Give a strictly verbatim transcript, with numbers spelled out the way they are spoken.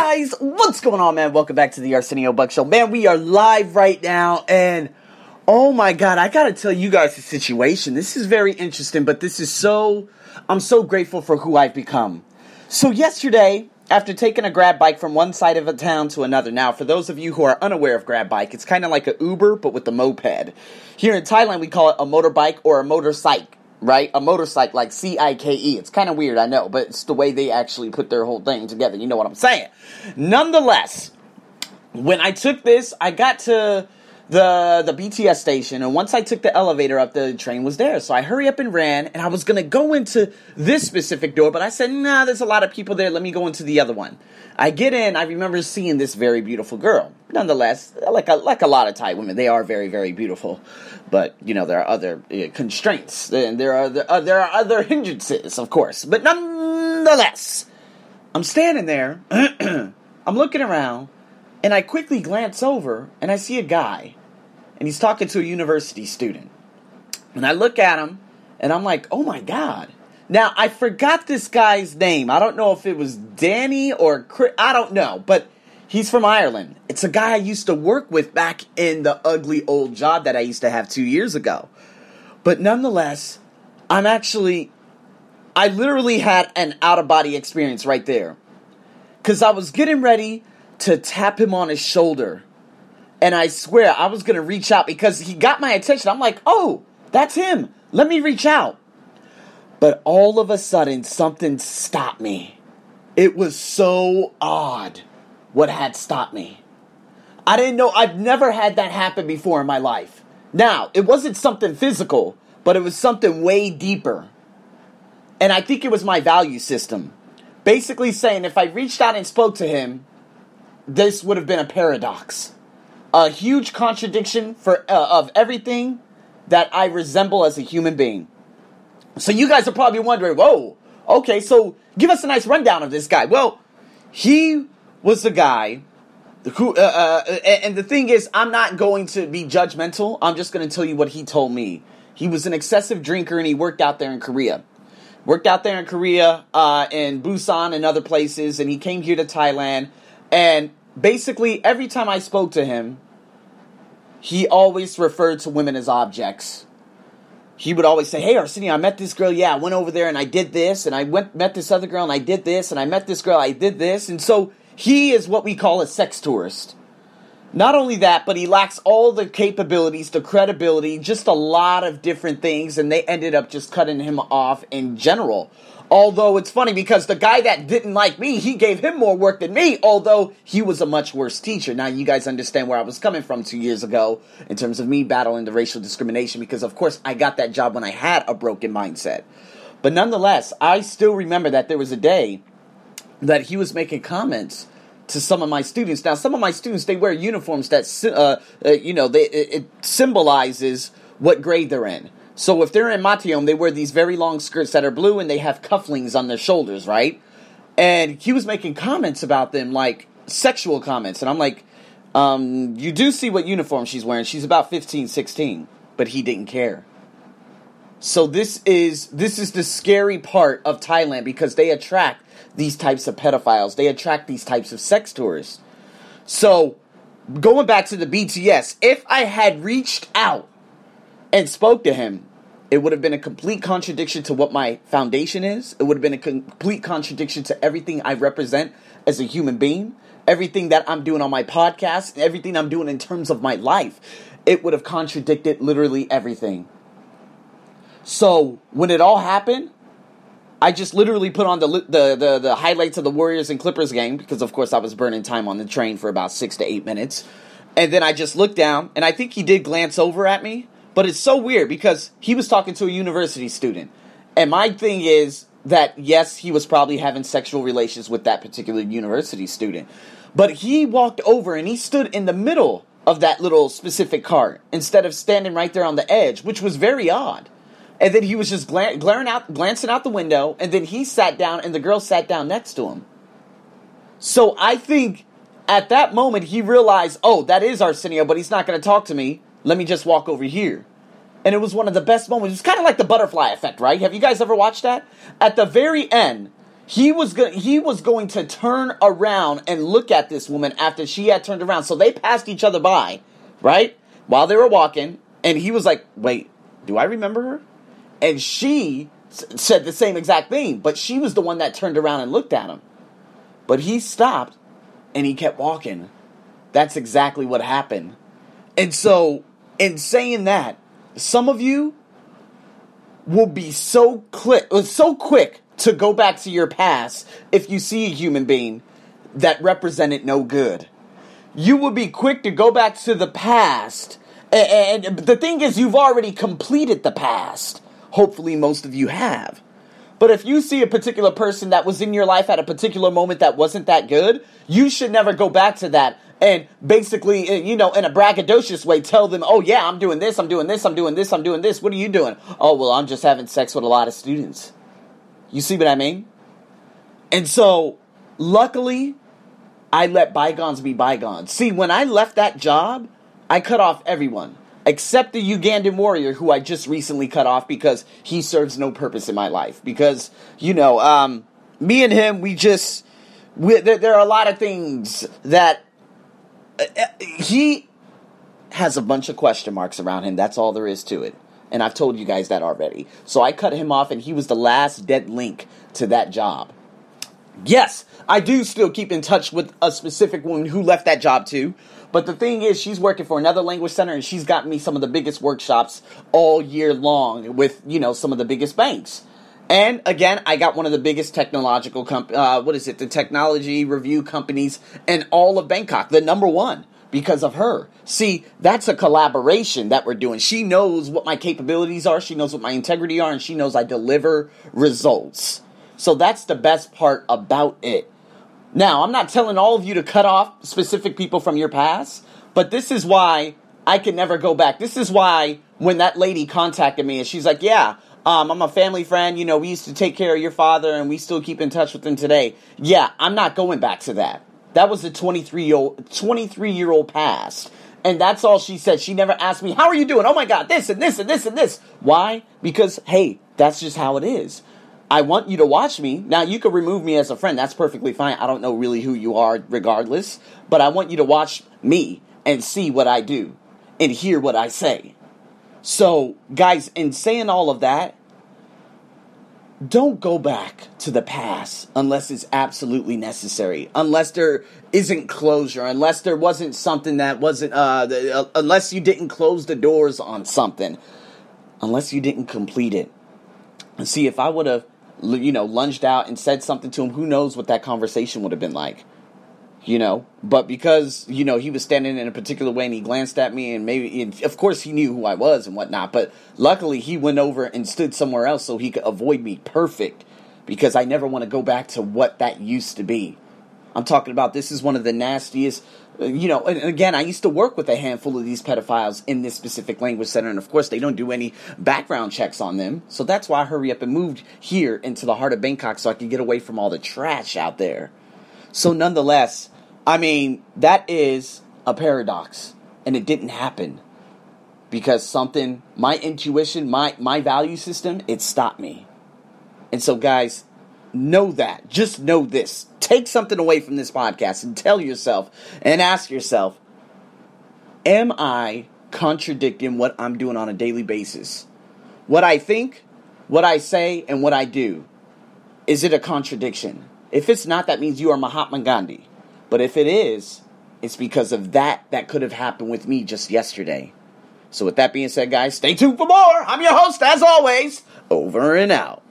Guys, what's going on, man? Welcome back to the Arsenio Buck Show. Man, we are live right now, and oh my God, I gotta tell you guys the situation. This is very interesting, but this is so, I'm so grateful for who I've become. So yesterday, after taking a grab bike from one side of a town to another, now for those of you who are unaware of grab bike, it's kind of like an Uber, but with a moped. Here in Thailand, we call it a motorbike or a motorcycle. Right? A motorcycle, like C I K E. It's kind of weird, I know, but it's the way they actually put their whole thing together. You know what I'm saying? Nonetheless, when I took this, I got to the the B T S station, and once I took the elevator up, the train was there. So I hurry up and ran, and I was going to go into this specific door, but I said, nah, there's a lot of people there. Let me go into the other one. I get in. I remember seeing this very beautiful girl. Nonetheless, like a, like a lot of Thai women, they are very, very beautiful. But, you know, there are other uh, constraints, and there are, the, uh, there are other hindrances, of course. But nonetheless, I'm standing there, I'm looking around, and I quickly glance over, and I see a guy. And he's talking to a university student. And I look at him, and I'm like, oh my God. Now, I forgot this guy's name. I don't know if it was Danny or Chris. I don't know, but he's from Ireland. It's a guy I used to work with back in the ugly old job that I used to have two years ago. But nonetheless, I'm actually, I literally had an out-of-body experience right there. Because I was getting ready to tap him on his shoulder. And I swear, I was going to reach out because he got my attention. I'm like, oh, that's him. Let me reach out. But all of a sudden, something stopped me. It was so odd what had stopped me. I didn't know. I've never had that happen before in my life. Now, it wasn't something physical, but it was something way deeper. And I think it was my value system. Basically saying if I reached out and spoke to him, this would have been a paradox. A huge contradiction for uh, of everything that I resemble as a human being. So you guys are probably wondering, whoa, okay, so give us a nice rundown of this guy. Well, he was the guy who, uh, uh, and the thing is, I'm not going to be judgmental. I'm just going to tell you what he told me. He was an excessive drinker, and he worked out there in Korea. Worked out there in Korea, uh, in Busan and other places, and he came here to Thailand, and basically, every time I spoke to him, he always referred to women as objects. He would always say, hey, Arsenio, I met this girl. Yeah, I went over there and I did this. And I went met this other girl and I did this. And I met this girl. I did this. And so he is what we call a sex tourist. Not only that, but he lacks all the capabilities, the credibility, just a lot of different things. And they ended up just cutting him off in general. Although it's funny because the guy that didn't like me, he gave him more work than me, although he was a much worse teacher. Now, you guys understand where I was coming from two years ago in terms of me battling the racial discrimination because, of course, I got that job when I had a broken mindset. But nonetheless, I still remember that there was a day that he was making comments to some of my students. Now, some of my students, they wear uniforms that, uh, uh, you know, they, it, it symbolizes what grade they're in. So if they're in Matthayom, they wear these very long skirts that are blue and they have cufflings on their shoulders, right? And he was making comments about them, like sexual comments. And I'm like, um, you do see what uniform she's wearing. She's about fifteen, sixteen. But he didn't care. So this is this is the scary part of Thailand because they attract these types of pedophiles. They attract these types of sex tourists. So going back to the B T S, if I had reached out and spoke to him, it would have been a complete contradiction to what my foundation is. It would have been a complete contradiction to everything I represent as a human being, everything that I'm doing on my podcast, everything I'm doing in terms of my life. It would have contradicted literally everything. So when it all happened, I just literally put on the the the, the highlights of the Warriors and Clippers game because, of course, I was burning time on the train for about six to eight minutes. And then I just looked down, and I think he did glance over at me. But it's so weird because he was talking to a university student. And my thing is that, yes, he was probably having sexual relations with that particular university student. But he walked over and he stood in the middle of that little specific car instead of standing right there on the edge, which was very odd. And then he was just gla- glaring out, glancing out the window. And then he sat down and the girl sat down next to him. So I think at that moment he realized, oh, that is Arsenio, but he's not going to talk to me. Let me just walk over here. And it was one of the best moments. It's kind of like the butterfly effect, right? Have you guys ever watched that? At the very end, He was go- he was going to turn around and look at this woman after she had turned around. So they passed each other by, right? While they were walking, and he was like, wait, do I remember her? And she s- said the same exact thing, but she was the one that turned around and looked at him. But he stopped, and he kept walking. That's exactly what happened. And so, in saying that, some of you will be so quick, so quick to go back to your past if you see a human being that represented no good. You will be quick to go back to the past. And, and the thing is, you've already completed the past. Hopefully, most of you have. But if you see a particular person that was in your life at a particular moment that wasn't that good, you should never go back to that and basically, you know, in a braggadocious way, tell them, oh, yeah, I'm doing this, I'm doing this, I'm doing this, I'm doing this. What are you doing? Oh, well, I'm just having sex with a lot of students. You see what I mean? And so, luckily, I let bygones be bygones. See, when I left that job, I cut off everyone except the Ugandan warrior who I just recently cut off because he serves no purpose in my life. Because, you know, um, me and him, we just, we, there, there are a lot of things that uh, he has a bunch of question marks around him. That's all there is to it. And I've told you guys that already. So I cut him off, and he was the last dead link to that job. Yes, I do still keep in touch with a specific woman who left that job too. But the thing is, she's working for another language center, and she's gotten me some of the biggest workshops all year long with, you know, some of the biggest banks. And again, I got one of the biggest technological, comp- uh, what is it, the technology review companies in all of Bangkok, the number one. Because of her. See, that's a collaboration that we're doing. She knows what my capabilities are. She knows what my integrity are. And she knows I deliver results. So that's the best part about it. Now, I'm not telling all of you to cut off specific people from your past. But this is why I can never go back. This is why when that lady contacted me and she's like, yeah, um, I'm a family friend. You know, we used to take care of your father and we still keep in touch with him today. Yeah, I'm not going back to that. That was a twenty-three-year-old past. And that's all she said. She never asked me, how are you doing? Oh, my God, this and this and this and this. Why? Because, hey, that's just how it is. I want you to watch me. Now, you can remove me as a friend. That's perfectly fine. I don't know really who you are regardless. But I want you to watch me and see what I do and hear what I say. So, guys, in saying all of that, don't go back to the past unless it's absolutely necessary, unless there isn't closure, unless there wasn't something that wasn't, uh, the, uh, unless you didn't close the doors on something, unless you didn't complete it. And see, if I would have, you know, lunged out and said something to him, who knows what that conversation would have been like, you know, but because, you know, he was standing in a particular way and he glanced at me and maybe, and of course he knew who I was and whatnot, but luckily he went over and stood somewhere else so he could avoid me perfect because I never want to go back to what that used to be. I'm talking about this is one of the nastiest, you know, and again, I used to work with a handful of these pedophiles in this specific language center, and of course they don't do any background checks on them, so that's why I hurry up and moved here into the heart of Bangkok so I could get away from all the trash out there. So nonetheless, I mean, that is a paradox, and it didn't happen because something, my intuition, my, my value system, it stopped me. And so guys, know that. Just know this. Take something away from this podcast and tell yourself and ask yourself, am I contradicting what I'm doing on a daily basis? What I think, what I say, and what I do. Is it a contradiction? If it's not, that means you are Mahatma Gandhi. But if it is, it's because of that that could have happened with me just yesterday. So with that being said, guys, stay tuned for more. I'm your host, as always, over and out.